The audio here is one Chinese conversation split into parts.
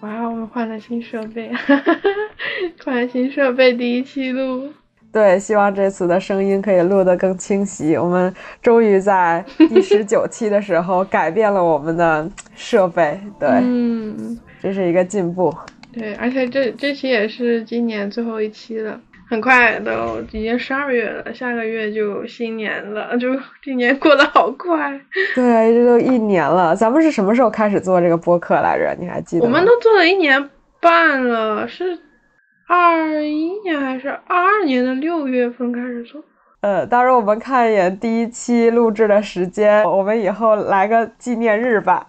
哇，我们换了新设备，换了新设备，第一期录。对，希望这次的声音可以录得更清晰。我们终于在第19期的时候改变了我们的设备，对，嗯，这是一个进步。对，而且这期也是今年最后一期了，很快都已经12月了，下个月就新年了，就这年过得好快。对，这都一年了。咱们是什么时候开始做这个播客来着？你还记得吗？我们都做了1年半了，是21年还是22年的6月份开始做？到时候我们看一眼第一期录制的时间，我们以后来个纪念日吧。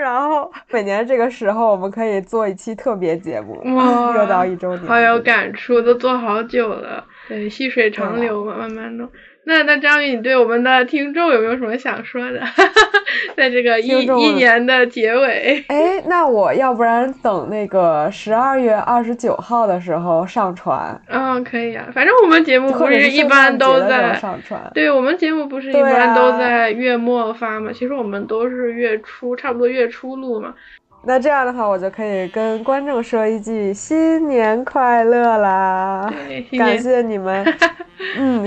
然后每年这个时候我们可以做一期特别节目，又到1周年，好有感触，都做好久了。对，细水长流嘛，慢慢弄。那张宇，你对我们的听众有没有什么想说的？在这个一年的结尾。哎，那我要不然等那个12月29号的时候上传。嗯，可以啊。反正我们节目不是一般都在上传。对，我们节目不是一般都在月末发嘛，其实我们都是月初，差不多月初录嘛。那这样的话，我就可以跟观众说一句新年快乐啦！感谢你们，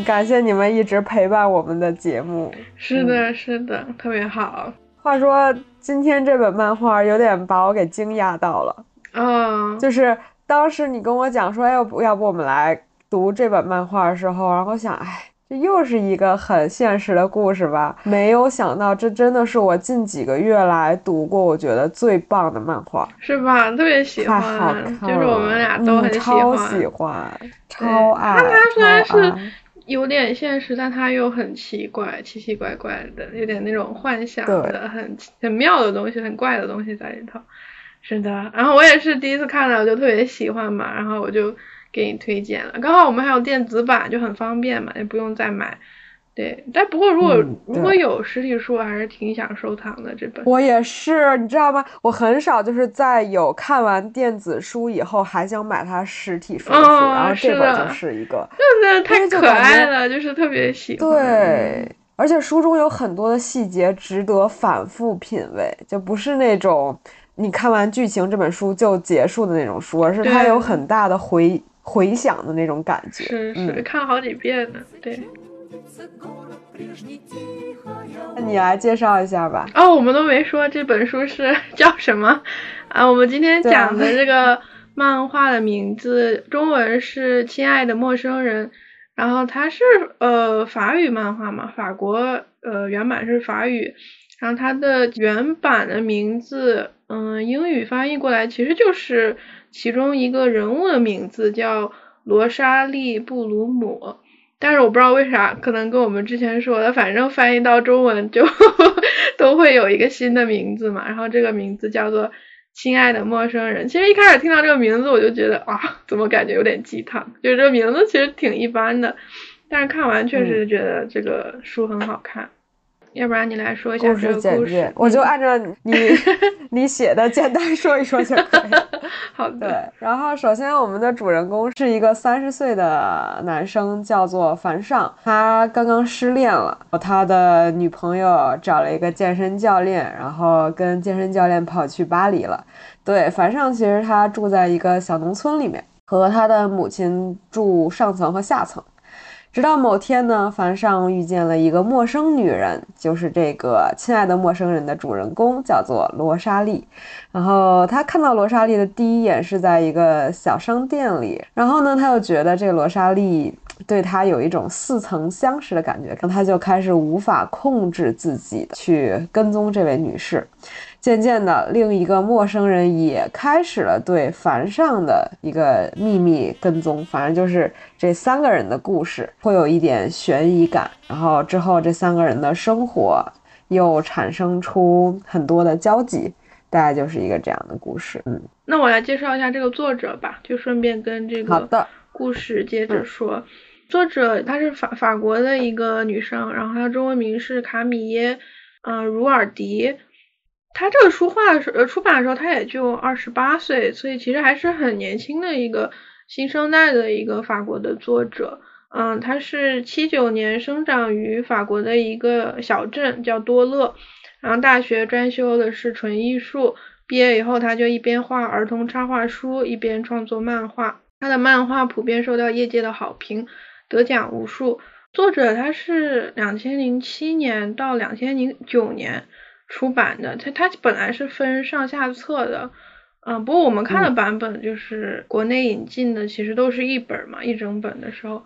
感谢你们一直陪伴我们的节目。是的，是的，特别好。话说，今天这本漫画有点把我给惊讶到了。就是当时你跟我讲说，要不我们来读这本漫画的时候，然后想，这又是一个很现实的故事吧，没有想到这真的是我近几个月来读过我觉得最棒的漫画，是吧？特别喜欢，太好看了，就是我们俩都很喜欢，超喜欢，超爱。它虽然是有点现实，但它又很奇怪，奇奇怪怪的，有点那种幻想的，很妙的东西，很怪的东西在里头。是的，然后我也是第一次看了，我就特别喜欢嘛，然后我就给你推荐了，刚好我们还有电子版，就很方便嘛，也不用再买。对，但不过如果有实体书，还是挺想收藏的这本。我也是，你知道吗？我很少就是在有看完电子书以后还想买它实体书的书，然后这本就是一个，对，太可爱了，就是特别喜欢。对，而且书中有很多的细节值得反复品味，就不是那种你看完剧情这本书就结束的那种书，而是它有很大的回响的那种感觉，是看好几遍呢。对，那你来介绍一下吧。我们都没说这本书是叫什么啊？我们今天讲的这个漫画的名字中文是《亲爱的陌生人》，然后它是法语漫画嘛，法国原版是法语，然后它的原版的名字英语翻译过来其实就是其中一个人物的名字叫罗莎莉·布鲁姆，但是我不知道为啥，可能跟我们之前说的，反正翻译到中文就都会有一个新的名字嘛。然后这个名字叫做《亲爱的陌生人》。其实一开始听到这个名字，我就觉得怎么感觉有点鸡汤？就是这个名字其实挺一般的，但是看完确实觉得这个书很好看。要不然你来说一下这个故事，我就按照你写的简单说一说就可以。好的。对，然后首先我们的主人公是一个30岁的男生，叫做樊尚，他刚刚失恋了，他的女朋友找了一个健身教练，然后跟健身教练跑去巴黎了。对，樊尚其实他住在一个小农村里面，和他的母亲住上层和下层。直到某天呢，樊尚遇见了一个陌生女人，就是这个《亲爱的陌生人》的主人公，叫做罗莎莉。然后他看到罗莎莉的第一眼是在一个小商店里，然后呢，他又觉得这个罗莎莉对他有一种似曾相识的感觉，他就开始无法控制自己的去跟踪这位女士。渐渐的，另一个陌生人也开始了对樊尚的一个秘密跟踪。反正就是这3个人的故事会有一点悬疑感，然后之后这3个人的生活又产生出很多的交集，大概就是一个这样的故事。那我来介绍一下这个作者吧，就顺便跟这个故事接着说。作者她是法国的一个女生，然后她中文名是卡米耶茹尔迪。他这个书画的时候，出版的时候他也就28岁，所以其实还是很年轻的一个新生代的一个法国的作者。他是79年生长于法国的一个小镇叫多勒，然后大学专修的是纯艺术，毕业以后，他就一边画儿童插画书，一边创作漫画。他的漫画普遍受到业界的好评，得奖无数。作者他是2007年到2009年出版的，他本来是分上下册的，不过我们看的版本就是国内引进的，其实都是一本嘛，一整本的时候。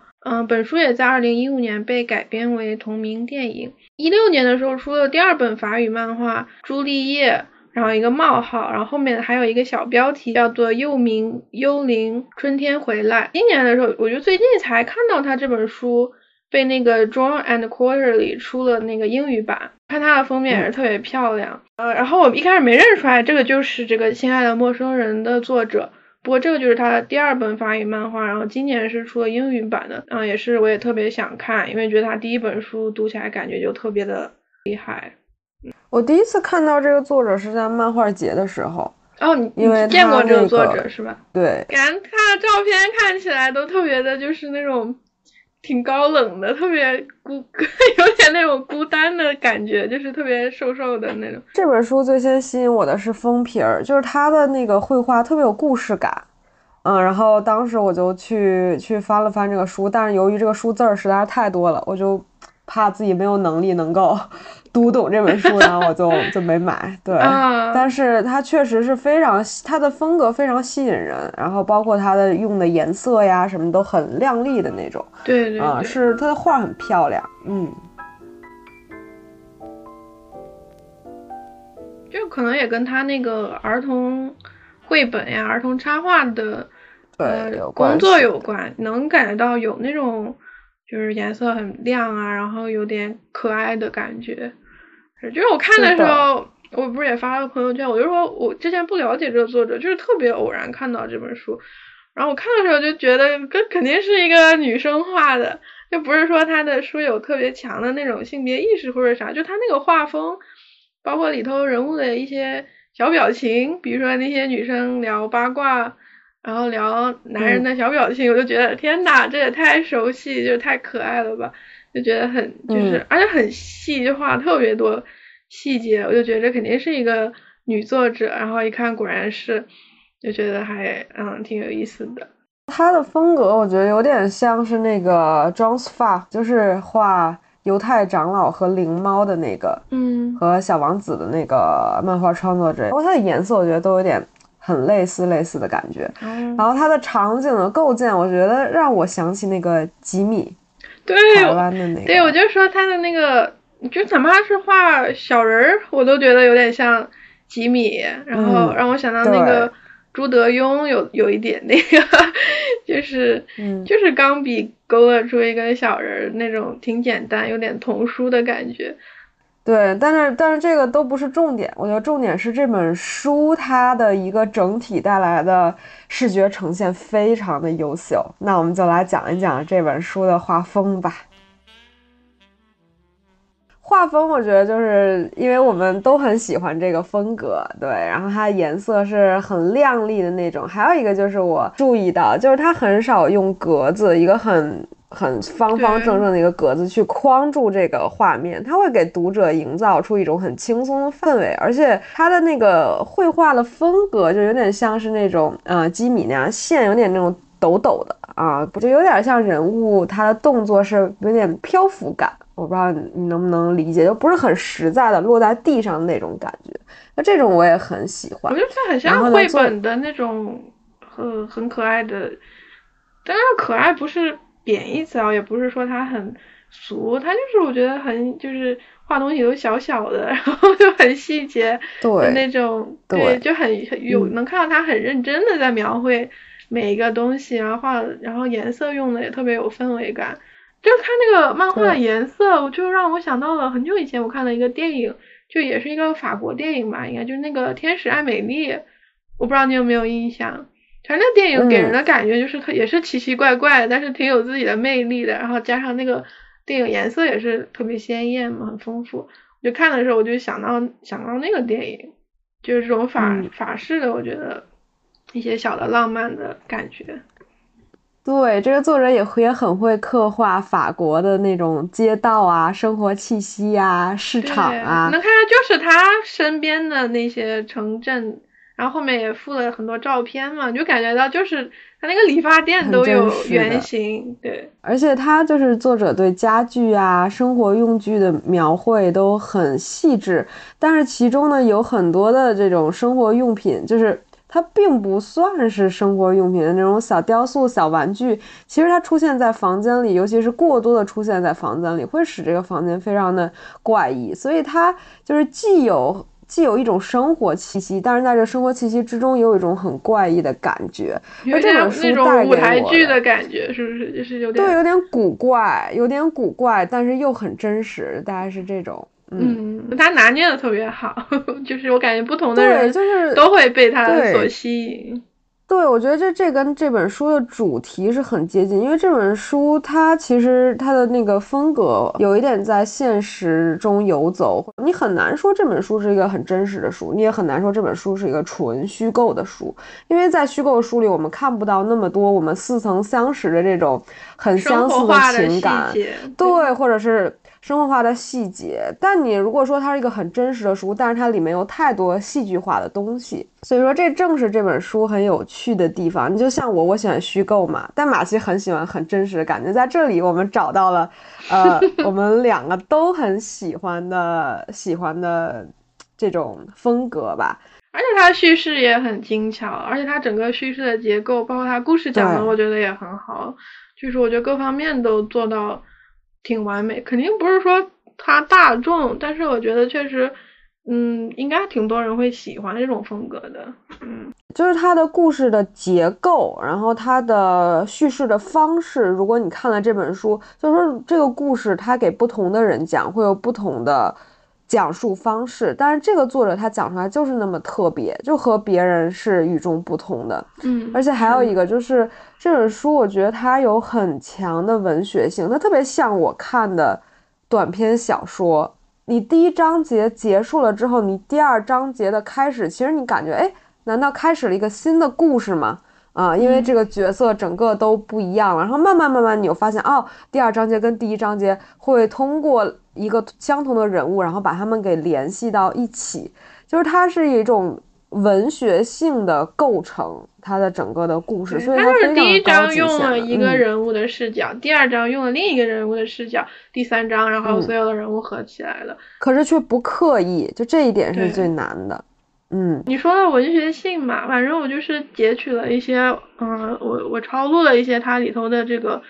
本书也在2015年被改编为同名电影。16年的时候出了第二本法语漫画《朱丽叶》，然后一个冒号，然后后面还有一个小标题叫做《又名幽灵春天回来》。今年的时候，我觉得最近才看到他这本书。被那个 Drawn and Quarterly 出了那个英语版，看它的封面也是特别漂亮。然后我一开始没认出来这个就是这个《亲爱的陌生人》的作者，不过这个就是他的第二本法语漫画，然后今年是出了英语版的。我也特别想看，因为觉得他第一本书读起来感觉就特别的厉害。我第一次看到这个作者是在漫画节的时候。哦，你见过这个作者是吧？对，感觉他的照片看起来都特别的，就是那种挺高冷的，特别有点那种孤单的感觉，就是特别瘦瘦的那种。这本书最先吸引我的是封皮儿，就是它的那个绘画特别有故事感，然后当时我就去翻了翻这个书，但是由于这个书字儿实在是太多了，我就怕自己没有能力能够读懂这本书，然后我就没买。对，但是它确实是非常，它的风格非常吸引人，然后包括它的用的颜色呀什么都很亮丽的那种。对对啊，是它的画很漂亮。就可能也跟它那个儿童绘本呀、儿童插画的工作有关，能感觉到有那种。就是颜色很亮啊，然后有点可爱的感觉。就是我看的时候，我不是也发了朋友圈，我就说我之前不了解这个作者，就是特别偶然看到这本书，然后我看的时候就觉得这肯定是一个女生画的，就不是说她的书有特别强的那种性别意识或者啥，就她那个画风，包括里头人物的一些小表情，比如说那些女生聊八卦。然后聊男人的小表情，我就觉得天哪，这也太熟悉，就太可爱了吧，就觉得很就是，而且很细化，特别多细节，我就觉得这肯定是一个女作者，然后一看果然是，就觉得还挺有意思的。她的风格我觉得有点像是那个 Joann Sfar， 就是画犹太长老和灵猫的那个，和小王子的那个漫画创作者，然后她的颜色我觉得都有点。很类似的感觉，然后它的场景的构建，我觉得让我想起那个吉米，对，台湾的那个，对，我就说它的那个，就哪怕是画小人儿，我都觉得有点像吉米，然后让我想到那个朱德庸有一点那个，就是钢笔勾勒出一个小人那种挺简单，有点童书的感觉。对，但是这个都不是重点，我觉得重点是这本书它的一个整体带来的视觉呈现非常的优秀。那我们就来讲一讲这本书的画风吧。画风我觉得就是因为我们都很喜欢这个风格，对，然后它颜色是很亮丽的那种。还有一个就是我注意到，就是它很少用格子，一个很方方正正的一个格子去框住这个画面，它会给读者营造出一种很轻松的氛围，而且它的那个绘画的风格就有点像是那种基米那样，线有点那种抖抖的啊，就有点像人物他的动作是有点漂浮感，我不知道你能不能理解，就不是很实在的落在地上的那种感觉。那这种我也很喜欢，我觉得它很像绘本的那种很可爱的，但是可爱不是贬义词啊，也不是说它很俗，它就是我觉得很就是画东西都小小的，然后就很细节，对那种 对就很有能看到它很认真的在描绘每一个东西，然后画，然后颜色用的也特别有氛围感。就看那个漫画的颜色，我就让我想到了很久以前我看了一个电影，就也是一个法国电影吧，应该就是那个《天使爱美丽》，我不知道你有没有印象。反正那电影给人的感觉就是它也是奇奇怪怪的，但是挺有自己的魅力的，然后加上那个电影颜色也是特别鲜艳嘛，很丰富。我就看的时候我就想到那个电影，就是这种法式的，我觉得一些小的浪漫的感觉。对，这个作者也很会刻画法国的那种街道啊、生活气息啊、市场啊，能看到就是他身边的那些城镇然后后面也附了很多照片嘛，就感觉到就是他那个理发店都有原型，对。而且他就是作者对家具啊、生活用具的描绘都很细致，但是其中呢有很多的这种生活用品，就是它并不算是生活用品的那种小雕塑、小玩具，其实它出现在房间里，尤其是过多的出现在房间里，会使这个房间非常的怪异。所以它就是既有一种生活气息，但是在这生活气息之中也有一种很怪异的感觉，而这种书带给我的那种舞台剧的感觉，是不是就是有点，对，有点古怪，但是又很真实，大概是这种。嗯，他拿捏的特别好，就是我感觉不同的人就是都会被他所吸引。对，我觉得这跟这本书的主题是很接近，因为这本书它其实它的那个风格有一点在现实中游走，你很难说这本书是一个很真实的书，你也很难说这本书是一个纯虚构的书，因为在虚构的书里我们看不到那么多我们似曾相识的这种很相似的情感，对，或者是生活化的细节。但你如果说它是一个很真实的书，但是它里面有太多戏剧化的东西，所以说这正是这本书很有趣的地方。你就像我喜欢虚构嘛，但马西很喜欢很真实的感觉，在这里我们找到了我们两个都很喜欢的这种风格吧。而且它叙事也很精巧，而且它整个叙事的结构包括它故事讲的我觉得也很好，就是我觉得各方面都做到挺完美，肯定不是说它大众，但是我觉得确实应该挺多人会喜欢这种风格的。就是它的故事的结构，然后它的叙事的方式，如果你看了这本书，就是说这个故事它给不同的人讲会有不同的讲述方式，但是这个作者他讲出来就是那么特别，就和别人是与众不同的。而且还有一个就是这本书我觉得它有很强的文学性，它特别像我看的短篇小说，你第一章节结束了之后，你第二章节的开始，其实你感觉难道开始了一个新的故事吗？因为这个角色整个都不一样了，然后慢慢你就发现第二章节跟第一章节会通过一个相同的人物，然后把他们给联系到一起，就是它是一种文学性的构成，它的整个的故事。所以它就是第一章用了一个人物的视角，第二章用了另一个人物的视角，第三章然后所有的人物合起来了，可是却不刻意，就这一点是最难的。你说到文学性嘛，反正我就是截取了一些，我抄录了一些它里头的这个，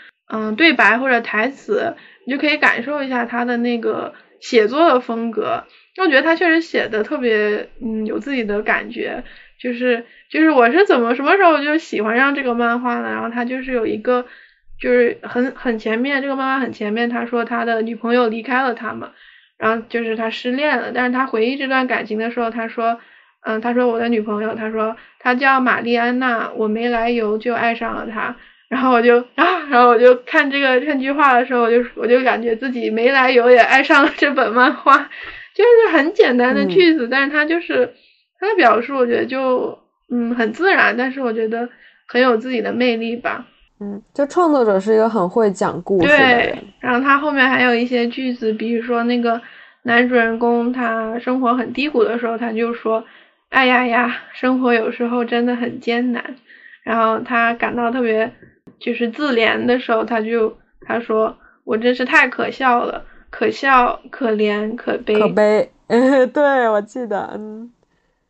对白或者台词，你就可以感受一下它的那个写作的风格。我觉得它确实写的特别，有自己的感觉。就是我是什么时候就喜欢上这个漫画呢？然后它就是有一个，就是很前面，这个漫画很前面，他说他的女朋友离开了他嘛，然后就是他失恋了，但是他回忆这段感情的时候，他说。他说我的女朋友，他说她叫玛丽安娜，我没来由就爱上了她。然后我就看这句话的时候，我就感觉自己没来由也爱上了这本漫画，就是很简单的句子，但是它就是它的表述，我觉得就很自然，但是我觉得很有自己的魅力吧。就创作者是一个很会讲故事的人。对，然后他后面还有一些句子，比如说那个男主人公他生活很低谷的时候，他就说。哎呀呀，生活有时候真的很艰难。然后他感到特别就是自怜的时候，他说我真是太可笑了，可笑可怜可悲。可悲对，我记得。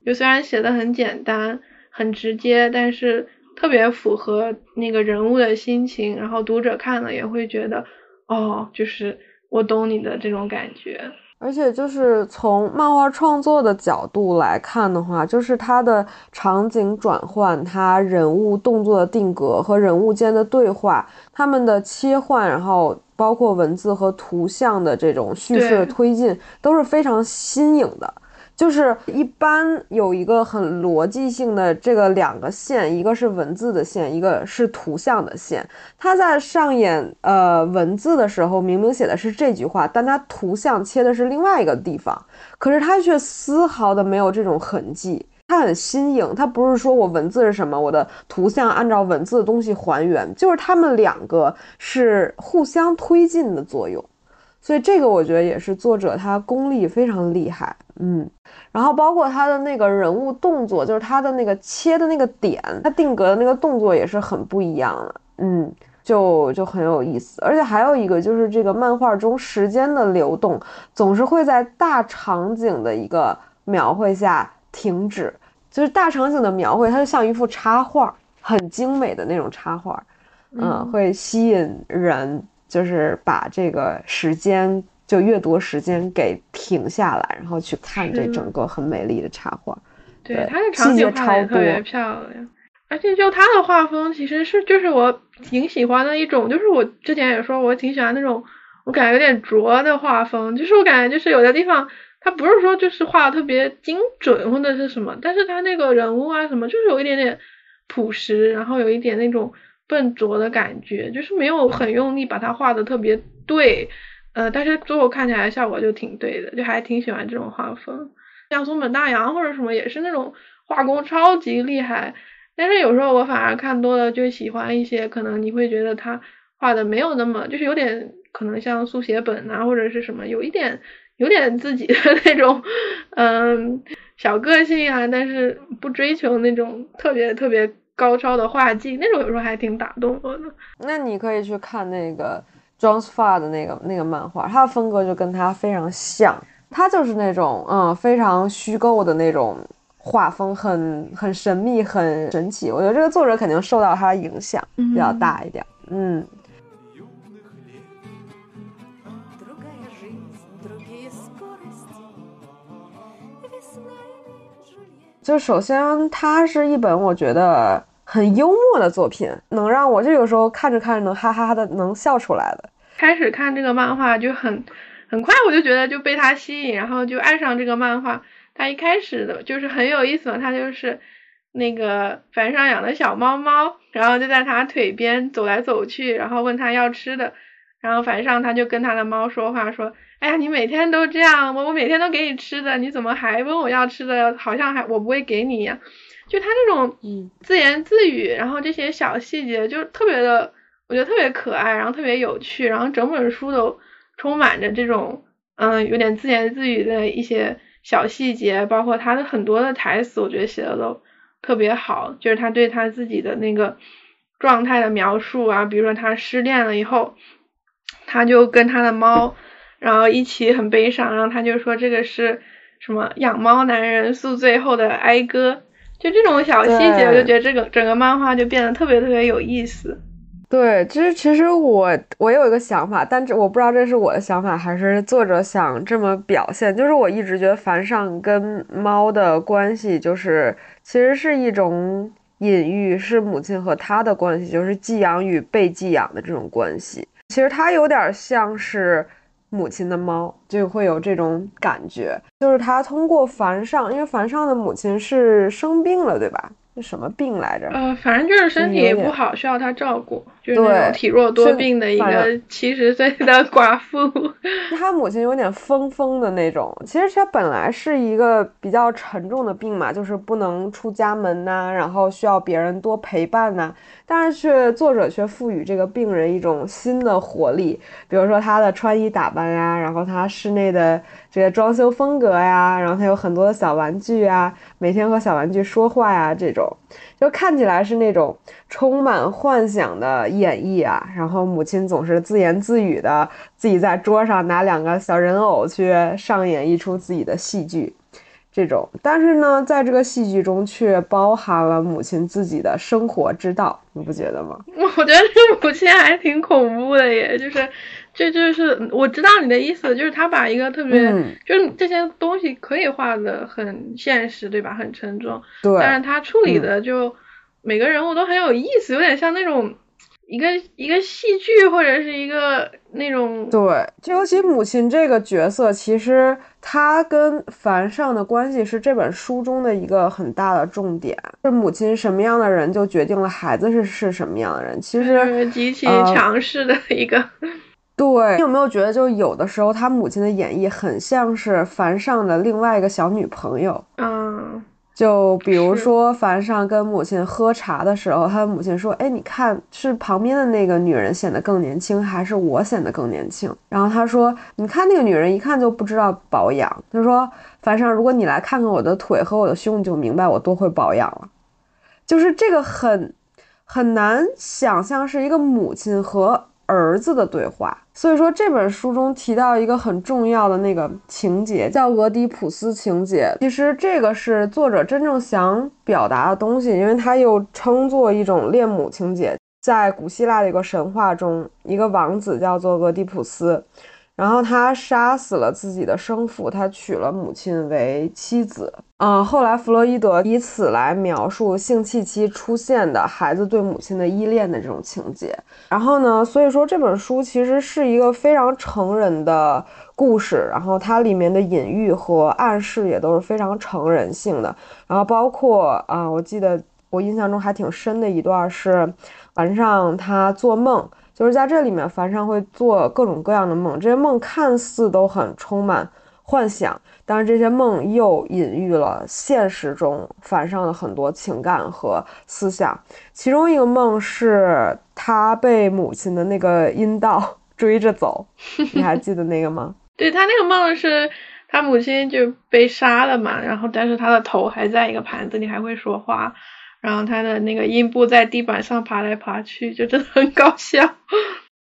就虽然写的很简单很直接，但是特别符合那个人物的心情，然后读者看了也会觉得就是我懂你的这种感觉。而且就是从漫画创作的角度来看的话，就是它的场景转换，它人物动作的定格和人物间的对话，他们的切换，然后包括文字和图像的这种叙事的推进，都是非常新颖的。就是一般有一个很逻辑性的这个两个线，一个是文字的线，一个是图像的线。他在上演文字的时候，明明写的是这句话，但他图像切的是另外一个地方，可是他却丝毫的没有这种痕迹。他很新颖，他不是说我文字是什么，我的图像按照文字的东西还原，就是他们两个是互相推进的作用。所以这个我觉得也是作者他功力非常厉害，嗯，然后包括他的那个人物动作，就是他的那个切的那个点，他定格的那个动作也是很不一样的，嗯，就很有意思。而且还有一个就是这个漫画中时间的流动总是会在大场景的一个描绘下停止，就是大场景的描绘它就像一幅插画，很精美的那种插画，嗯，会吸引人，就是把这个时间就阅读时间给停下来，然后去看这整个很美丽的插画。对，它的场景画也特别漂亮，而且就它的画风其实是就是我挺喜欢的一种，就是我之前也说我挺喜欢那种我感觉有点拙的画风，就是我感觉就是有的地方它不是说就是画的特别精准或者是什么，但是它那个人物啊什么就是有一点点朴实，然后有一点那种笨拙的感觉，就是没有很用力把它画的特别对，但是最后看起来效果就挺对的，就还挺喜欢这种画风。像松本大洋或者什么也是那种画工超级厉害，但是有时候我反而看多了就喜欢一些可能你会觉得他画的没有那么就是有点可能像速写本啊或者是什么有点自己的那种小个性啊，但是不追求那种特别特别高超的画技，那种有时候还挺打动我的。那你可以去看那个 Joann Sfar 的那个漫画，他的风格就跟他非常像，他就是那种非常虚构的那种画风，很神秘很神奇，我觉得这个作者肯定受到他的影响比较大一点。嗯，就首先它是一本我觉得很幽默的作品，能让我就有时候看着看着能哈哈哈的能笑出来的。开始看这个漫画就很快我就觉得就被它吸引，然后就爱上这个漫画。它一开始的就是很有意思嘛，它就是那个凡上养的小猫猫，然后就在它腿边走来走去，然后问它要吃的，然后凡上它就跟它的猫说话说，哎呀，你每天都这样，我每天都给你吃的，你怎么还问我要吃的？好像还我不会给你呀。就他这种自言自语，然后这些小细节就特别的，我觉得特别可爱，然后特别有趣，然后整本书都充满着这种有点自言自语的一些小细节，包括他的很多的台词，我觉得写的都特别好，就是他对他自己的那个状态的描述啊，比如说他失恋了以后，他就跟他的猫。然后一起很悲伤，然后他就说这个是什么养猫男人宿醉后的哀歌，就这种小细节我就觉得这个整个漫画就变得特别特别有意思。对，其实我有一个想法，但是我不知道这是我的想法还是作者想这么表现，就是我一直觉得凡上跟猫的关系就是其实是一种隐喻，是母亲和他的关系，就是寄养与被寄养的这种关系，其实他有点像是母亲的猫，就会有这种感觉，就是他通过凡上，因为凡上的母亲是生病了，对吧？是什么病来着？反正就是身体也不好，需要他照顾，就是那种体弱多病的一个70岁的寡妇。他母亲有点疯的那种，其实他本来是一个比较沉重的病嘛，就是不能出家门呐，然后需要别人多陪伴呐，但是作者却赋予这个病人一种新的活力，比如说他的穿衣打扮呀，然后他室内的这些装修风格呀，然后他有很多的小玩具啊，每天和小玩具说话呀，这种。就看起来是那种充满幻想的演绎啊，然后母亲总是自言自语的，自己在桌上拿2个小人偶去上演一出自己的戏剧，这种。但是呢，在这个戏剧中却包含了母亲自己的生活之道，你不觉得吗？我觉得这母亲还挺恐怖的耶，就是这就是我知道你的意思，就是他把一个特别、就是这些东西可以画的很现实，对吧？很沉重，对，但是他处理的就每个人物都很有意思，有点像那种一个戏剧或者是一个那种，对，就尤其母亲这个角色，其实她跟凡上的关系是这本书中的一个很大的重点，是母亲什么样的人就决定了孩子是什么样的人，其实极其强势的一个。对，你有没有觉得就有的时候他母亲的演绎很像是樊上的另外一个小女朋友？嗯，就比如说樊尚跟母亲喝茶的时候，他的母亲说，哎，你看是旁边的那个女人显得更年轻还是我显得更年轻，然后他说你看那个女人一看就不知道保养，他说樊尚，如果你来看看我的腿和我的胸，你就明白我多会保养了。就是这个很难想象是一个母亲和儿子的对话。所以说这本书中提到一个很重要的那个情节叫俄狄浦斯情节，其实这个是作者真正想表达的东西，因为它又称作一种恋母情节。在古希腊的一个神话中，一个王子叫做俄狄浦斯，然后他杀死了自己的生父，他娶了母亲为妻子。后来弗洛伊德以此来描述性器期出现的孩子对母亲的依恋的这种情节。然后呢，所以说这本书其实是一个非常成人的故事，然后它里面的隐喻和暗示也都是非常成人性的。然后包括我记得我印象中还挺深的一段是晚上他做梦，就是在这里面樊尚会做各种各样的梦，这些梦看似都很充满幻想，但是这些梦又隐喻了现实中樊尚的很多情感和思想。其中一个梦是他被母亲的那个阴道追着走，你还记得那个吗？对，他那个梦是他母亲就被杀了嘛，然后但是他的头还在一个盘子里，还会说话，然后他的那个阴部在地板上爬来爬去，就真的很搞笑。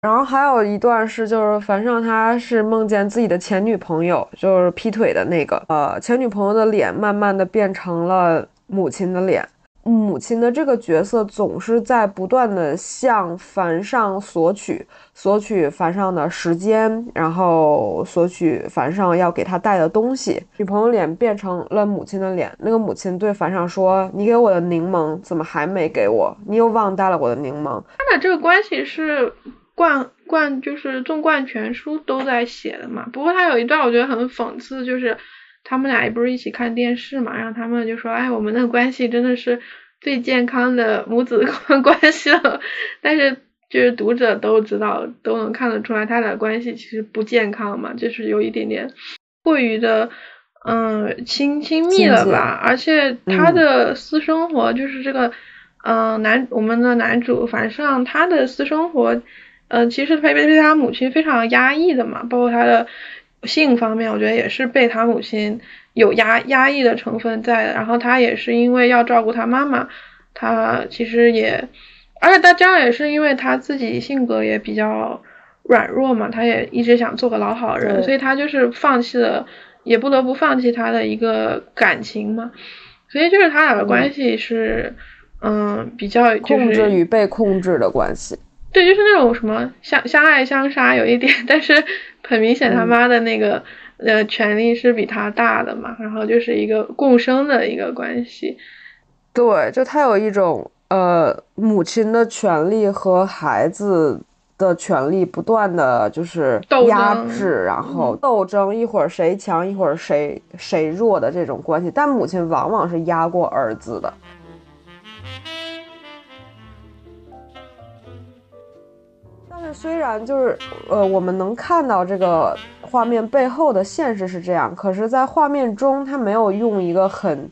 然后还有一段是就是樊尚他是梦见自己的前女朋友，就是劈腿的那个前女朋友的脸慢慢的变成了母亲的脸，母亲的这个角色总是在不断的向樊尚索取樊尚的时间，然后索取樊尚要给他带的东西。女朋友脸变成了母亲的脸，那个母亲对樊尚说，你给我的柠檬怎么还没给我，你又忘带了我的柠檬。他俩这个关系是就是纵贯全书都在写的嘛。不过他有一段我觉得很讽刺，就是他们俩也不是一起看电视嘛，然后他们就说，哎，我们的关系真的是最健康的母子关系了，但是就是读者都知道都能看得出来他俩关系其实不健康嘛，就是有一点点过于的亲密了吧。而且他的私生活就是这个我们的男主樊尚他的私生活其实被他母亲非常压抑的嘛，包括他的性方面我觉得也是被他母亲有压抑的成分在的。然后他也是因为要照顾他妈妈，他其实也而且他这样也是因为他自己性格也比较软弱嘛，他也一直想做个老好人，所以他就是放弃了，也不得不放弃他的一个感情嘛。所以就是他俩的关系是比较就是控制与被控制的关系。对，就是那种什么相爱相杀有一点，但是很明显他妈的那个权力是比他大的嘛，然后就是一个共生的一个关系。对，就他有一种母亲的权力和孩子的权力不断的就是压制，然后斗争，一会儿谁强一会儿谁弱的这种关系，但母亲往往是压过儿子的。虽然就是我们能看到这个画面背后的现实是这样，可是在画面中他没有用一个很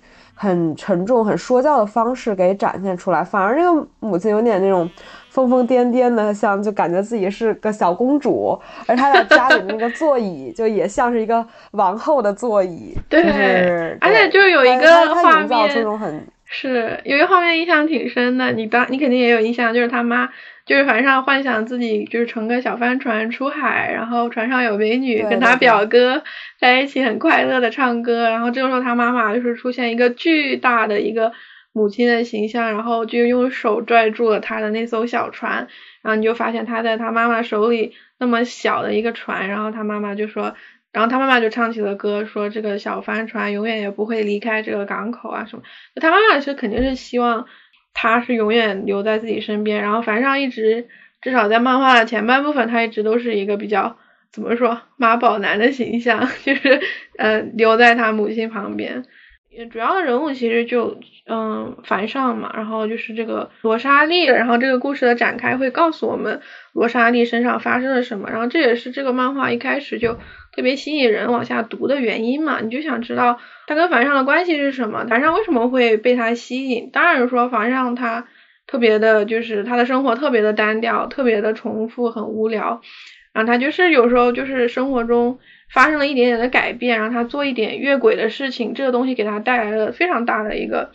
沉重很说教的方式给展现出来，反而这个母亲有点那种疯疯癫癫的，像就感觉自己是个小公主，而她在家里那个座椅就也像是一个王后的座椅。对，就是、而且就有一个画面造出这种很是有一个画面印象挺深的，你肯定也有印象，就是他妈就是樊尚幻想自己就是乘个小帆船出海，然后船上有美女跟他表哥在一起很快乐的唱歌，然后这个时候他妈妈就是出现一个巨大的一个母亲的形象，然后就用手拽住了他的那艘小船，然后你就发现他在他妈妈手里那么小的一个船，然后他妈妈就说，然后他妈妈就唱起了歌，说这个小帆船永远也不会离开这个港口啊什么。他妈妈是肯定是希望他是永远留在自己身边，然后樊尚一直至少在漫画的前半部分他一直都是一个比较怎么说妈宝男的形象，就是留在他母亲旁边。主要的人物其实就樊尚嘛，然后就是这个罗莎莉，然后这个故事的展开会告诉我们罗莎莉身上发生了什么，然后这也是这个漫画一开始就特别吸引人往下读的原因嘛，你就想知道他跟樊尚的关系是什么，樊尚为什么会被他吸引。当然说樊尚他特别的就是他的生活特别的单调，特别的重复，很无聊，然后他就是有时候就是生活中发生了一点点的改变，然后他做一点越轨的事情，这个东西给他带来了非常大的一个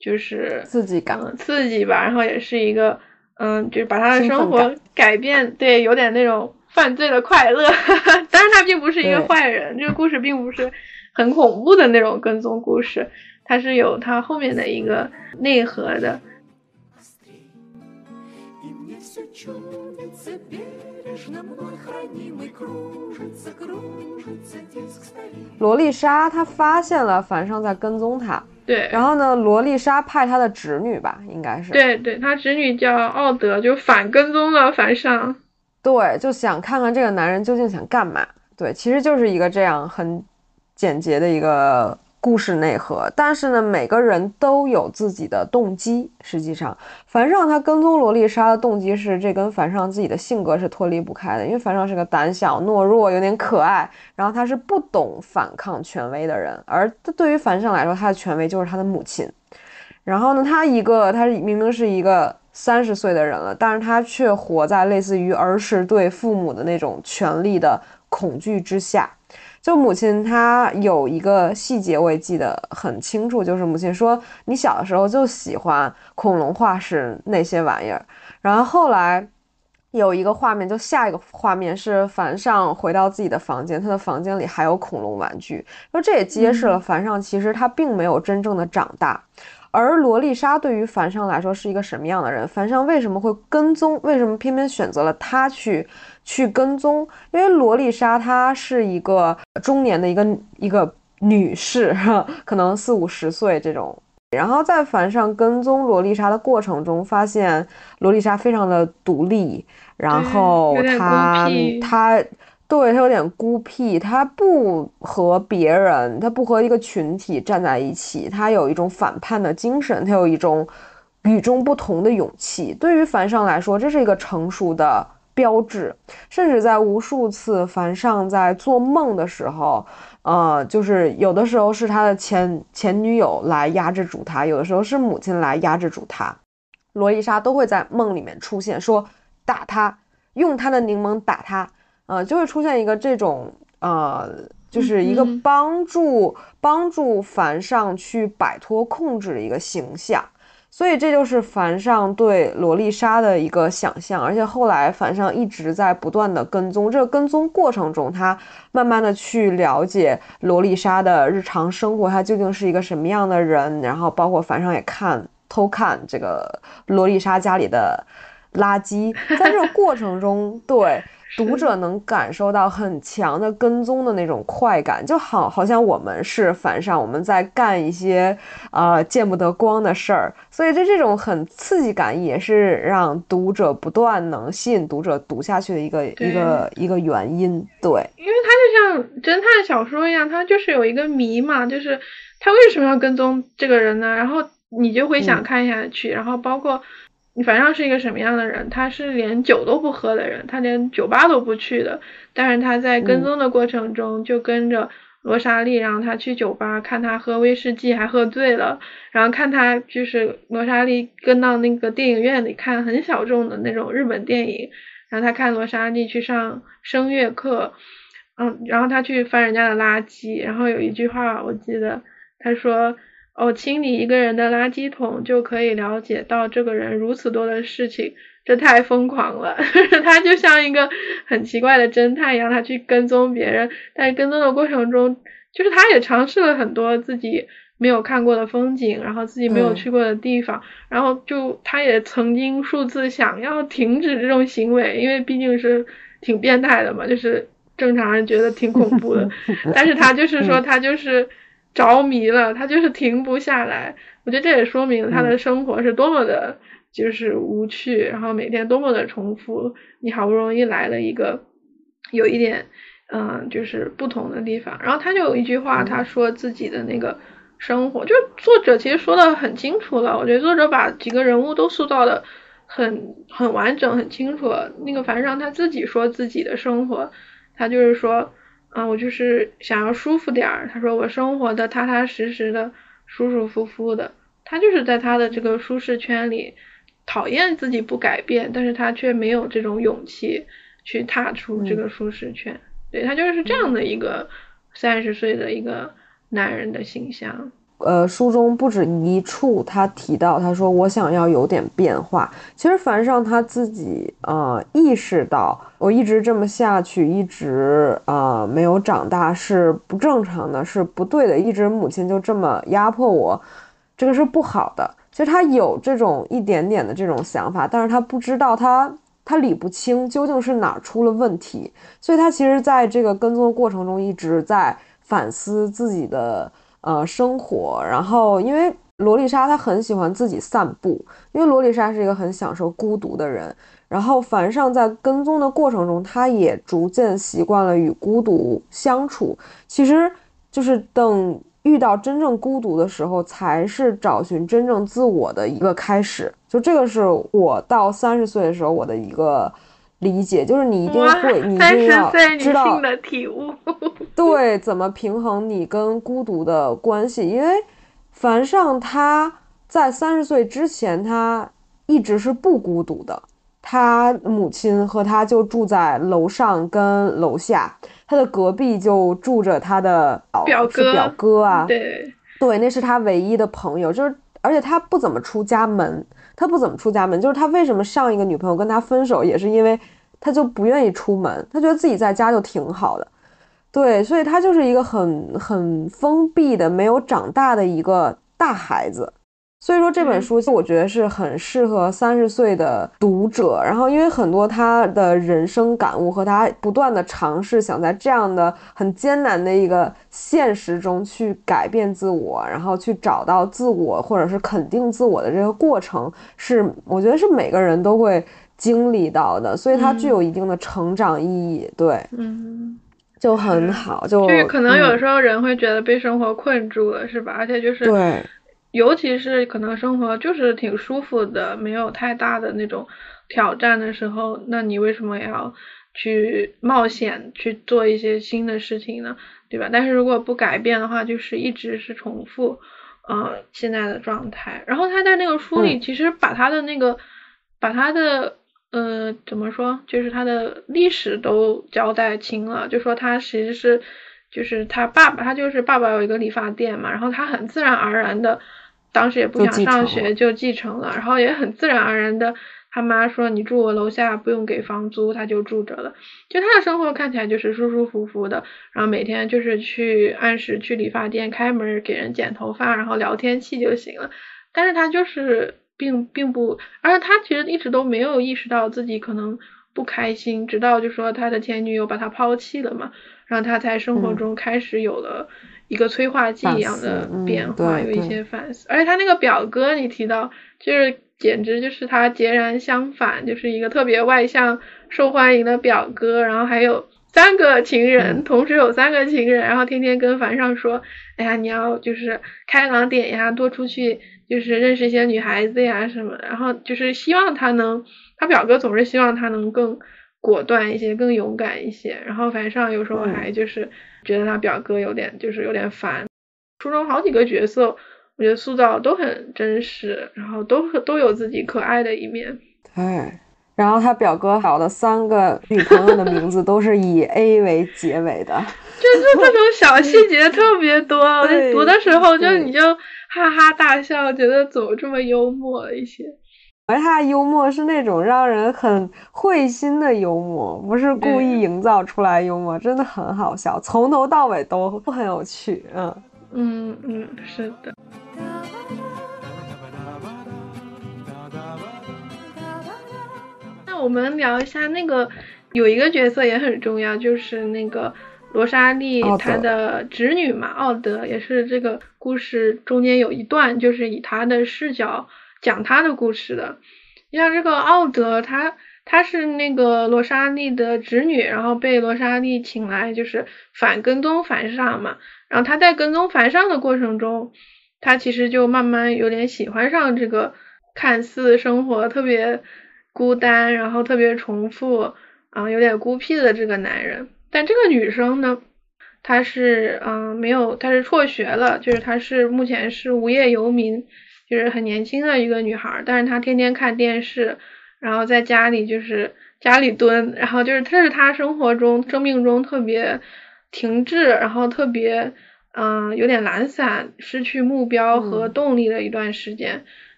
就是刺激感、刺激吧，然后也是一个就是把他的生活改变，对，有点那种犯罪的快乐当然他并不是一个坏人，这个故事并不是很恐怖的那种跟踪故事，它是有它后面的一个内核的。罗丽莎她发现了樊尚在跟踪她，对，然后呢罗丽莎派她的侄女吧，应该是，对对，她侄女叫奥德，就反跟踪了樊尚，对，就想看看这个男人究竟想干嘛。对，其实就是一个这样很简洁的一个故事内核，但是呢每个人都有自己的动机。实际上樊尚他跟踪罗丽莎的动机是，这跟樊尚自己的性格是脱离不开的，因为樊尚是个胆小懦弱有点可爱，然后他是不懂反抗权威的人，而对于樊尚来说他的权威就是他的母亲。然后呢他明明是一个30岁的人了，但是他却活在类似于儿时对父母的那种权力的恐惧之下。就母亲她有一个细节我也记得很清楚，就是母亲说你小的时候就喜欢恐龙化石那些玩意儿。然后后来有一个画面，就下一个画面是樊尚回到自己的房间，他的房间里还有恐龙玩具，就这也揭示了樊尚其实他并没有真正的长大。而罗丽莎对于樊尚来说是一个什么样的人？樊尚为什么会跟踪？为什么偏偏选择了他去跟踪？因为罗丽莎她是一个中年的一个女士，可能40-50岁这种。然后在樊尚跟踪罗丽莎的过程中，发现罗丽莎非常的独立，然后她有点孤僻，她不和别人，她不和一个群体站在一起，她有一种反叛的精神，她有一种与众不同的勇气。对于樊尚来说，这是一个成熟的标志，甚至在无数次樊尚在做梦的时候，就是有的时候是他的前女友来压制住他，有的时候是母亲来压制住他，罗丽莎都会在梦里面出现，说打他，用他的柠檬打他。就会出现一个这种就是一个帮助樊尚去摆脱控制的一个形象。所以这就是樊尚对罗丽莎的一个想象，而且后来樊尚一直在不断的跟踪，这个跟踪过程中他慢慢的去了解罗丽莎的日常生活，他究竟是一个什么样的人，然后包括樊尚也偷看这个罗丽莎家里的垃圾。在这个过程中对读者能感受到很强的跟踪的那种快感，就好像我们是樊尚，我们在干一些见不得光的事儿，所以这种很刺激感也是让读者不断能吸引读者读下去的一个原因。对，因为它就像侦探小说一样，它就是有一个谜嘛，就是他为什么要跟踪这个人呢？然后你就会想看下去，然后包括你樊尚是一个什么样的人，他是连酒都不喝的人，他连酒吧都不去的，但是他在跟踪的过程中就跟着罗莎莉，然后他去酒吧看他喝威士忌还喝醉了，然后看他就是罗莎莉跟到那个电影院里看很小众的那种日本电影，然后他看罗莎莉去上声乐课，然后他去翻人家的垃圾，然后有一句话我记得他说清理一个人的垃圾桶就可以了解到这个人如此多的事情，这太疯狂了他就像一个很奇怪的侦探一样，他去跟踪别人，但是跟踪的过程中就是他也尝试了很多自己没有看过的风景，然后自己没有去过的地方，然后就他也曾经数次想要停止这种行为，因为毕竟是挺变态的嘛，就是正常人觉得挺恐怖的但是他就是说他就是着迷了，他就是停不下来。我觉得这也说明他的生活是多么的就是无趣，然后每天多么的重复，你好不容易来了一个有一点就是不同的地方。然后他就有一句话，他说自己的那个生活，就作者其实说的很清楚了，我觉得作者把几个人物都塑造的很完整很清楚了。那个樊胜他自己说自己的生活，他就是说我就是想要舒服点儿，他说我生活的踏踏实实的舒舒服服的，他就是在他的这个舒适圈里讨厌自己不改变，但是他却没有这种勇气去踏出这个舒适圈，对，他就是这样的一个30岁的一个男人的形象。书中不止一处他提到，他说我想要有点变化。其实樊胜他自己意识到，我一直这么下去，一直没有长大是不正常的，是不对的，一直母亲就这么压迫我，这个是不好的。其实他有这种一点点的这种想法，但是他不知道他理不清究竟是哪出了问题，所以他其实在这个跟踪过程中一直在反思自己的生活。然后因为罗丽莎她很喜欢自己散步，因为罗丽莎是一个很享受孤独的人，然后樊胜在跟踪的过程中他也逐渐习惯了与孤独相处，其实就是等遇到真正孤独的时候才是找寻真正自我的一个开始。就这个是我到30岁的时候我的一个理解，就是你一定会，你一定要知道30岁女性的体悟对，怎么平衡你跟孤独的关系。因为樊胜他在30岁之前他一直是不孤独的，他母亲和他就住在楼上跟楼下，他的隔壁就住着他的表哥啊，对，那是他唯一的朋友，就是而且他不怎么出家门，就是他为什么上一个女朋友跟他分手也是因为他就不愿意出门，他觉得自己在家就挺好的，对，所以他就是一个很封闭的没有长大的一个大孩子。所以说这本书我觉得是很适合30岁的读者，然后因为很多他的人生感悟和他不断的尝试想在这样的很艰难的一个现实中去改变自我，然后去找到自我或者是肯定自我的这个过程，是我觉得是每个人都会经历到的，所以它具有一定的成长意义，对，就很好，就是可能有时候人会觉得被生活困住了，是吧？而且就是对。尤其是可能生活就是挺舒服的，没有太大的那种挑战的时候，那你为什么要去冒险去做一些新的事情呢？对吧？但是如果不改变的话，就是一直是重复现在的状态。然后他在那个书里其实把他的那个把他的怎么说，就是他的历史都交代清了，就说他其实是就是他爸爸，他就是爸爸有一个理发店嘛，然后他很自然而然的当时也不想上学就继承了，然后也很自然而然的他妈说你住我楼下不用给房租，他就住着了，就他的生活看起来就是舒舒服服的，然后每天就是去按时去理发店开门给人剪头发，然后聊天气就行了。但是他就是并不，而且他其实一直都没有意识到自己可能不开心，直到就说他的前女友把他抛弃了嘛，然后他在生活中开始有了一个催化剂一样的变化，有一些反思。而且他那个表哥你提到，就是简直就是他截然相反，就是一个特别外向受欢迎的表哥，然后还有3个情人，同时有3个情人，然后天天跟樊胜说哎呀你要就是开朗点呀，多出去就是认识一些女孩子呀什么的，然后就是希望他能，他表哥总是希望他能更果断一些更勇敢一些，然后樊胜有时候还就是觉得他表哥有点就是有点烦。书中好几个角色我觉得塑造都很真实，然后都有自己可爱的一面。哎，然后他表哥找的3个女朋友的名字都是以 A 为结尾的就这种小细节特别多我在读的时候就你就哈哈大笑，觉得怎么这么幽默一些。而他的幽默是那种让人很会心的幽默，不是故意营造出来幽默，真的很好笑，从头到尾都很有趣。是的。那我们聊一下那个有一个角色也很重要，就是那个罗莎莉她的侄女嘛，奥德，也是这个故事中间有一段就是以她的视角讲他的故事的。像这个奥德他是那个罗莎莉的侄女，然后被罗莎莉请来就是反跟踪樊胜嘛，然后他在跟踪樊胜的过程中他其实就慢慢有点喜欢上这个看似生活特别孤单，然后特别重复啊，有点孤僻的这个男人。但这个女生呢，她是没有，她是辍学了，就是她是目前是无业游民，就是很年轻的一个女孩，但是她天天看电视，然后在家里就是家里蹲，然后就是这是她生活中生命中特别停滞，然后特别有点懒散，失去目标和动力的一段时间。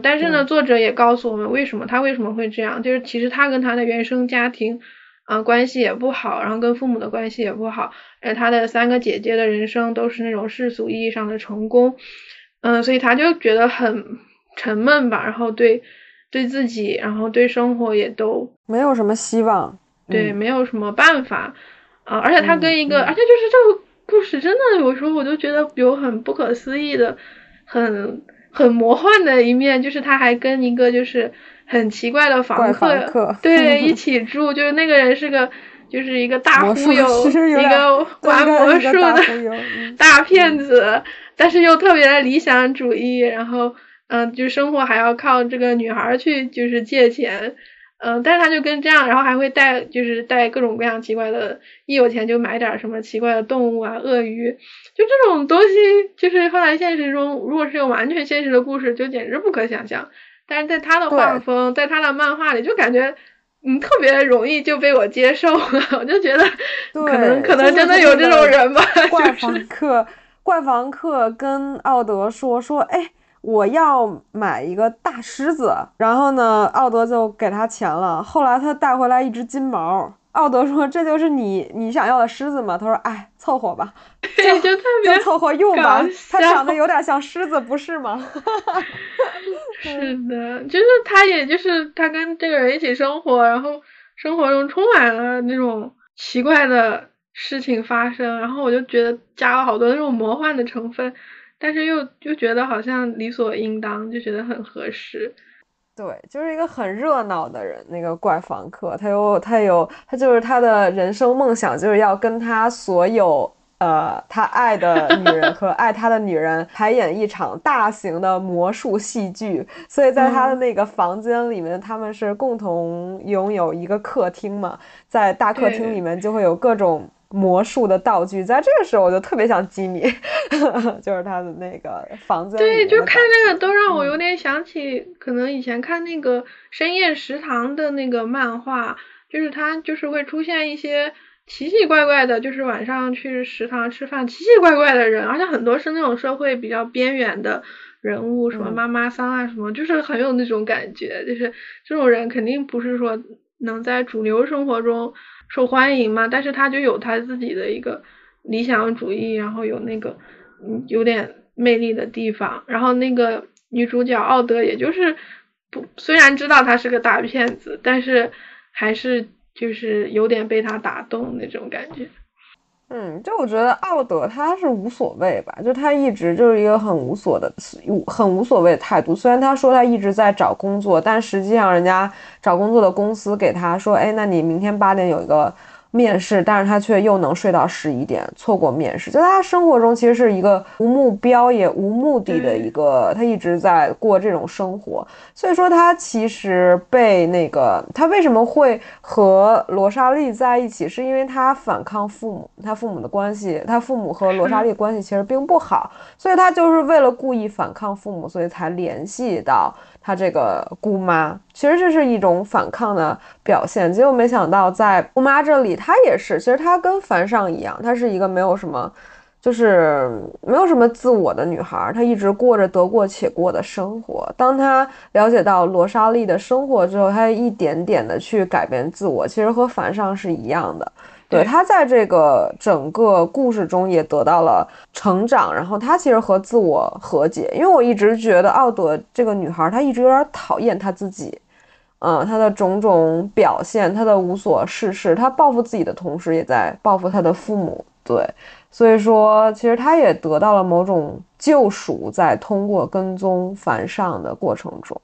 但是呢，作者也告诉我们为什么会这样，就是其实他跟他的原生家庭关系也不好，然后跟父母的关系也不好，而他的三个姐姐的人生都是那种世俗意义上的成功，所以他就觉得很沉闷吧，然后对自己，然后对生活也都没有什么希望，对，没有什么办法而且他跟一个而且就是这个故事真的有时候我就觉得有很不可思议的很魔幻的一面，就是他还跟一个就是很奇怪的房客对一起住，就是那个人是个就是一个大忽悠，一个玩魔术的大骗子，但是又特别的理想主义，然后就生活还要靠这个女孩去就是借钱，但是他就跟这样，然后还会带各种各样奇怪的，一有钱就买点什么奇怪的动物啊，鳄鱼，就这种东西，就是后来现实中如果是有完全现实的故事就简直不可想象，但是在他的画风，在他的漫画里就感觉特别容易就被我接受了，我就觉得可能真的有这种人吧，就是怪房客跟奥德说哎我要买一个大狮子，然后呢奥德就给他钱了，后来他带回来一只金毛，奥德说这就是你想要的狮子吗？他说哎凑合吧，就凑合用吧，他长得有点像狮子不是吗？是的，就是他也就是他跟这个人一起生活，然后生活中充满了那种奇怪的事情发生，然后我就觉得加了好多那种魔幻的成分，但是又觉得好像理所应当，就觉得很合适。对，就是一个很热闹的人，那个怪房客，他就是他的人生梦想就是要跟他所有他爱的女人和爱他的女人排演一场大型的魔术戏剧，所以在他的那个房间里面，他们是共同拥有一个客厅嘛，在大客厅里面就会有各种魔术的道具，在这个时候我就特别想吉米就是他的那个房子，对，就看那个都让我有点想起可能以前看那个深夜食堂的那个漫画，就是他就是会出现一些奇奇怪怪的，就是晚上去食堂吃饭奇奇怪怪的人，而且很多是那种社会比较边缘的人物，什么妈妈桑啊什么就是很有那种感觉，就是这种人肯定不是说能在主流生活中受欢迎嘛，但是他就有他自己的一个理想主义，然后有那个有点魅力的地方，然后那个女主角奥德也就是虽然知道他是个大骗子，但是还是就是有点被他打动那种感觉。就我觉得奥德他是无所谓吧，就他一直就是一个很无所谓的态度，虽然他说他一直在找工作，但实际上人家找工作的公司给他说那你明天8点有一个面试，但是他却又能睡到11点错过面试，就他生活中其实是一个无目标也无目的的一个，他一直在过这种生活，所以说他其实被那个他为什么会和罗莎莉在一起，是因为他反抗父母，他父母的关系，他父母和罗莎莉关系其实并不好，所以他就是为了故意反抗父母，所以才联系到他这个姑妈，其实这是一种反抗的表现，结果没想到在姑妈这里他也是，其实他跟樊尚一样，他是一个没有什么自我的女孩，她一直过着得过且过的生活，当她了解到罗莎莉的生活之后，她一点点的去改变自我，其实和樊尚是一样的，对，他在这个整个故事中也得到了成长，然后他其实和自我和解，因为我一直觉得奥德这个女孩她一直有点讨厌她自己，她的种种表现，她的无所事事，她报复自己的同时也在报复她的父母，对，所以说其实她也得到了某种救赎，在通过跟踪樊尚的过程中，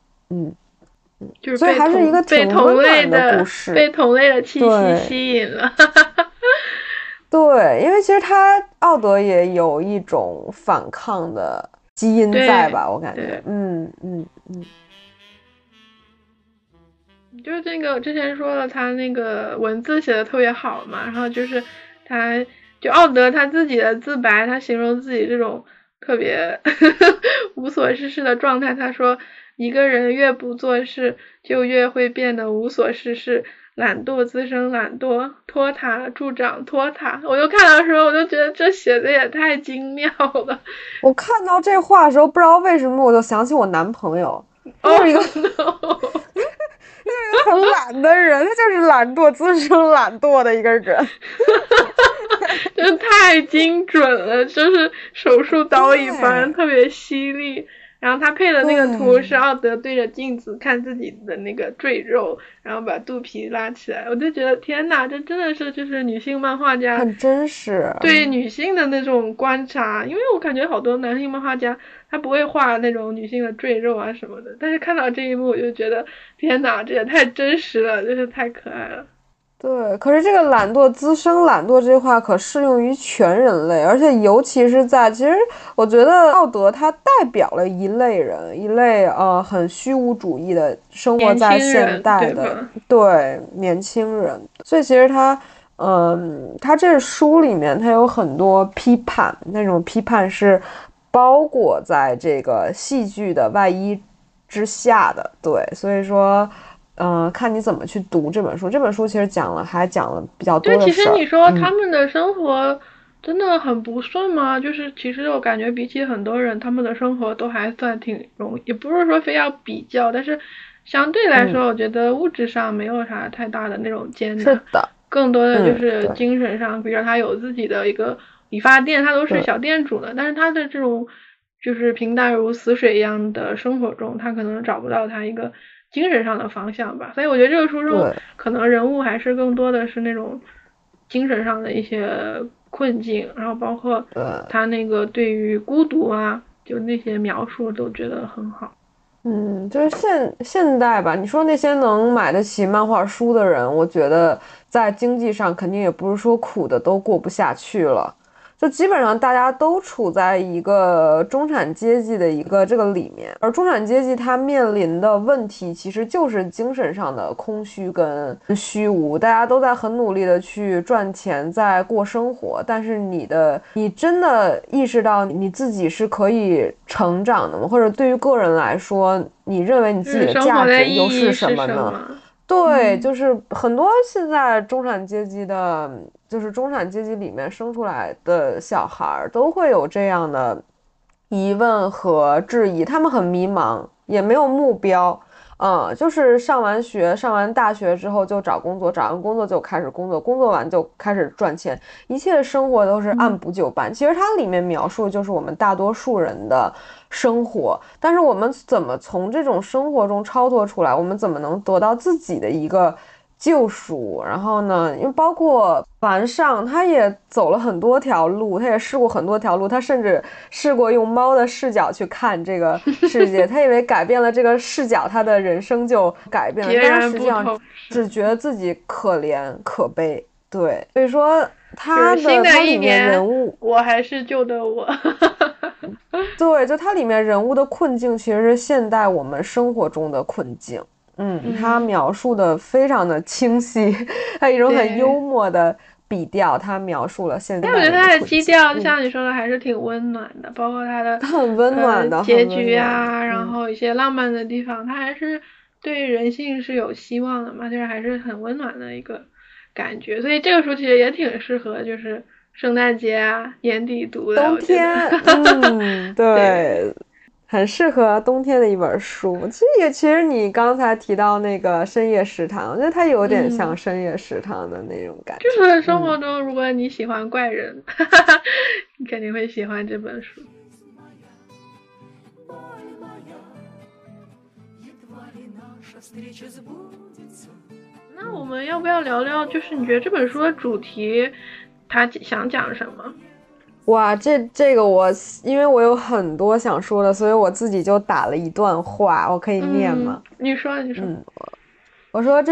就是所以还是一个被同类的故事，被同类的气息吸引了。对，因为其实奥德也有一种反抗的基因在吧，我感觉，就是这个之前说了，他那个文字写的特别好嘛，然后就是他就奥德他自己的自白，他形容自己这种特别无所事事的状态，他说一个人越不做事就越会变得无所事事，懒惰滋生懒惰，拖沓助长拖沓。我就看到的时候我就觉得这写的也太精妙了，我看到这话的时候不知道为什么我就想起我男朋友，就是一个就是很懒的人，他就是懒惰滋生懒惰的一个人，这太精准了，就是手术刀一般，特别犀利。然后他配的那个图是奥德对着镜子看自己的那个赘肉，然后把肚皮拉起来，我就觉得天哪，这真的是就是女性漫画家很真实对女性的那种观察，因为我感觉好多男性漫画家他不会画那种女性的赘肉啊什么的，但是看到这一幕我就觉得天哪，这也太真实了，就是太可爱了。对，可是这个懒惰滋生懒惰这句话可适用于全人类，而且尤其是在，其实我觉得奥德他代表了一类人，一类很虚无主义的生活在现代的对年轻人，所以其实他他这书里面他有很多批判，那种批判是包裹在这个戏剧的外衣之下的，对，所以说。看你怎么去读这本书。这本书其实还讲了比较多的事。对，其实你说他们的生活真的很不顺吗？就是其实我感觉比起很多人，他们的生活都还算挺容易，也不是说非要比较，但是相对来说，我觉得物质上没有啥太大的那种艰难。是的。更多的就是精神上，比如说他有自己的一个理发店，他都是小店主的，但是他的这种就是平淡如死水一样的生活中，他可能找不到他一个。精神上的方向吧，所以我觉得这个书中可能人物还是更多的是那种精神上的一些困境，然后包括他那个对于孤独啊，就那些描述都觉得很好。就是现代吧，你说那些能买得起漫画书的人，我觉得在经济上肯定也不是说苦的都过不下去了，就基本上大家都处在一个中产阶级的一个这个里面，而中产阶级他面临的问题其实就是精神上的空虚跟虚无，大家都在很努力的去赚钱，在过生活，但是你真的意识到你自己是可以成长的吗？或者对于个人来说，你认为你自己的价值又是什么呢？对，就是很多现在中产阶级的就是中产阶级里面生出来的小孩都会有这样的疑问和质疑，他们很迷茫，也没有目标，就是上完大学之后就找工作，找完工作就开始工作，工作完就开始赚钱，一切生活都是按部就班。其实它里面描述就是我们大多数人的生活，但是我们怎么从这种生活中超脱出来，我们怎么能得到自己的一个救赎。然后呢，因为包括完上他也走了很多条路，他也试过很多条路，他甚至试过用猫的视角去看这个世界，他以为改变了这个视角他的人生就改变了，但是实际上只觉得自己可怜可悲。对，所以说他里面人物，我还是旧的我对，就他里面人物的困境其实是现代我们生活中的困境。他描述的非常的清晰，他一种很幽默的笔调，他描述了现在的。但我觉得他的基调，就像你说的，还是挺温暖的，包括他的很温暖的结局啊，然后一些浪漫的地方，他还是对人性是有希望的嘛，就是还是很温暖的一个感觉。所以这个书其实也挺适合，就是圣诞节啊、年底读的。冬天，对。很适合冬天的一本书。其实你刚才提到那个深夜食堂，我觉得它有点像深夜食堂的那种感觉。就是生活中如果你喜欢怪人你肯定会喜欢这本书。那我们要不要聊聊，就是你觉得这本书的主题它想讲什么？哇，这个我因为我有很多想说的，所以我自己就打了一段话，我可以念吗？你说。我说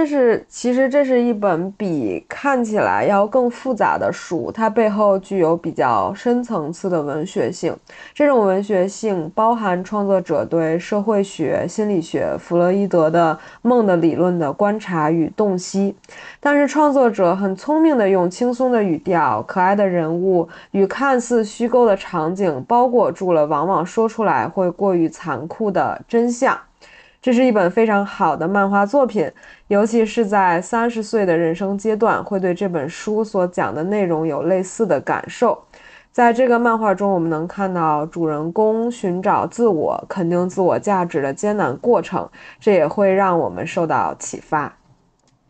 其实这是一本比看起来要更复杂的书，它背后具有比较深层次的文学性。这种文学性包含创作者对社会学、心理学、弗洛伊德的梦的理论的观察与洞悉。但是创作者很聪明地用轻松的语调、可爱的人物与看似虚构的场景包裹住了往往说出来会过于残酷的真相。这是一本非常好的漫画作品，尤其是在30岁的人生阶段，会对这本书所讲的内容有类似的感受。在这个漫画中，我们能看到主人公寻找自我、肯定自我价值的艰难过程，这也会让我们受到启发。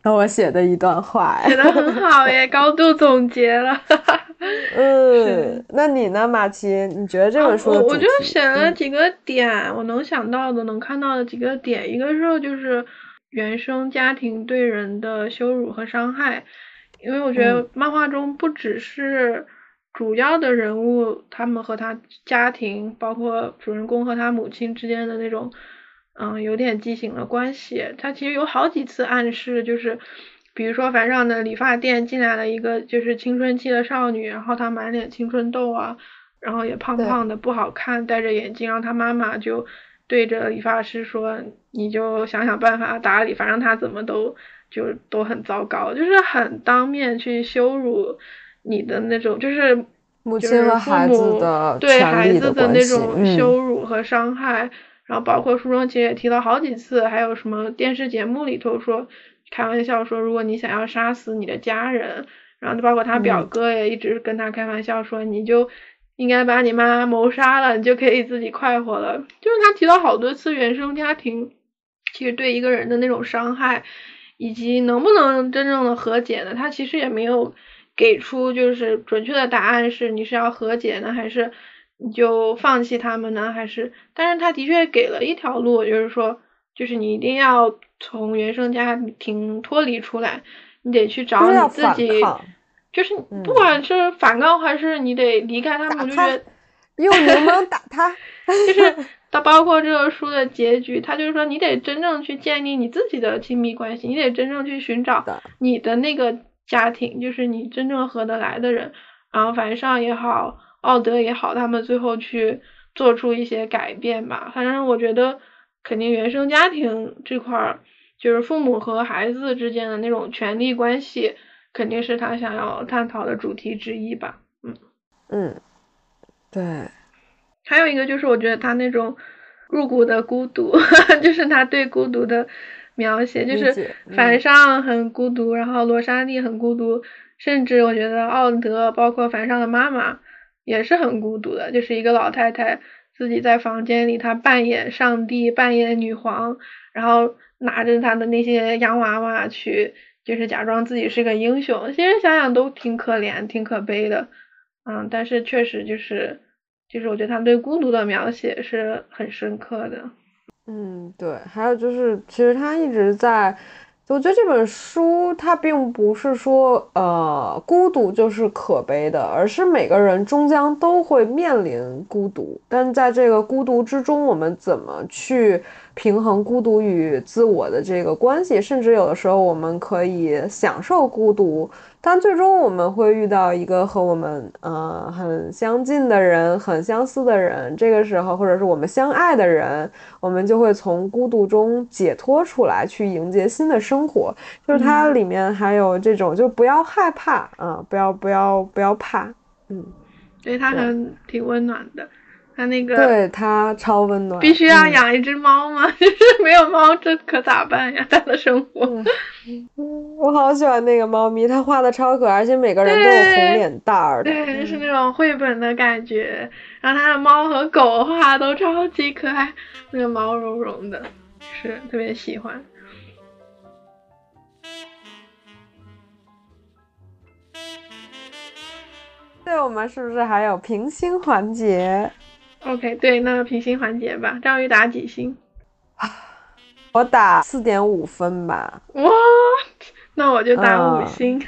那我写的一段话，写得很好耶，高度总结了。嗯，那你呢，马奇？你觉得这本书的主题？我就选了几个点，我能想到的、能看到的几个点。一个是就是原生家庭对人的羞辱和伤害，因为我觉得漫画中不只是主要的人物、他们和他家庭，包括主人公和他母亲之间的那种，有点畸形的关系。他其实有好几次暗示，就是。比如说樊尚的理发店进来了一个就是青春期的少女，然后她满脸青春痘啊，然后也胖胖的不好看，戴着眼镜，然后她妈妈就对着理发师说，你就想办法打理，反正她怎么都很糟糕，就是很当面去羞辱你的那种，就是母亲和孩子的对孩子的那种羞辱和伤害、然后包括书中其实也提到好几次，还有什么电视节目里头说开玩笑说，如果你想要杀死你的家人，然后包括他表哥也一直跟他开玩笑说，你就应该把你妈谋杀了，你就可以自己快活了。就是他提到好多次原生家庭其实对一个人的那种伤害，以及能不能真正的和解呢？他其实也没有给出就是准确的答案，是你是要和解呢，还是你就放弃他们呢？还是，但是他的确给了一条路，就是说，就是你一定要从原生家庭脱离出来，你得去找你自己，就是不管是反抗还是你得离开他们，我就觉得用柠檬打他，就是他包括这个书的结局，他就是说你得真正去建立你自己的亲密关系，你得真正去寻找你的那个家庭，就是你真正合得来的人。然后樊尚也好，奥德也好，他们最后去做出一些改变吧。反正我觉得。肯定原生家庭这块就是父母和孩子之间的那种权力关系，肯定是他想要探讨的主题之一吧。对。还有一个就是我觉得他那种入骨的孤独，就是他对孤独的描写，就是樊尚很孤独，然后罗莎莉很孤独，甚至我觉得奥德包括樊尚的妈妈也是很孤独的，就是一个老太太。自己在房间里，她扮演上帝，扮演女皇，然后拿着她的那些洋娃娃去，就是假装自己是个英雄。其实想想都挺可怜、挺可悲的，但是确实就是我觉得她对孤独的描写是很深刻的。对，还有就是，其实她一直在。我觉得这本书它并不是说孤独就是可悲的，而是每个人终将都会面临孤独，但在这个孤独之中，我们怎么去平衡孤独与自我的这个关系，甚至有的时候我们可以享受孤独，但最终我们会遇到一个和我们很相近的人，很相似的人，这个时候或者是我们相爱的人，我们就会从孤独中解脱出来，去迎接新的生活。就是它里面还有这种就不要害怕不要怕。对，它挺温暖的。它那个对它超温暖，必须要养一只猫吗？就是没有猫这可咋办呀？它的生活我好喜欢那个猫咪，它画的超可爱，而且每个人都有红脸蛋儿的，对，是那种绘本的感觉。然后它的猫和狗画都超级可爱，那个毛茸茸的，是特别喜欢。对，我们是不是还有评星环节？OK， 对，那评星环节吧。章鱼打几星？我打 4.5 分吧。哇，那我就打5星。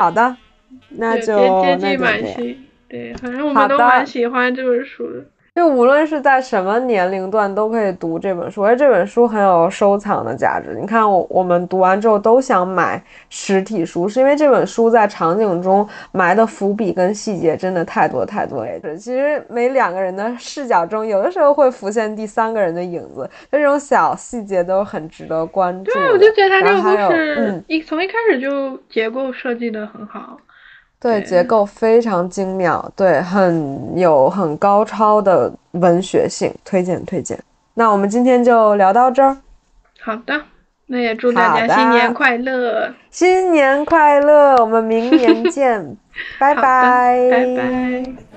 好的，那就接近满星。对，反正我们都蛮喜欢这本书的。就无论是在什么年龄段都可以读这本书，而这本书很有收藏的价值。你看我们读完之后都想买实体书，是因为这本书在场景中埋的伏笔跟细节真的太多太多了。其实每两个人的视角中，有的时候会浮现第三个人的影子，这种小细节都很值得关注。对，我就觉得他这个故事从一开始就结构设计得很好。对，结构非常精妙，对，很高超的文学性，推荐。那我们今天就聊到这儿。好的，那也祝大家新年快乐。新年快乐，我们明年见。拜拜，拜拜。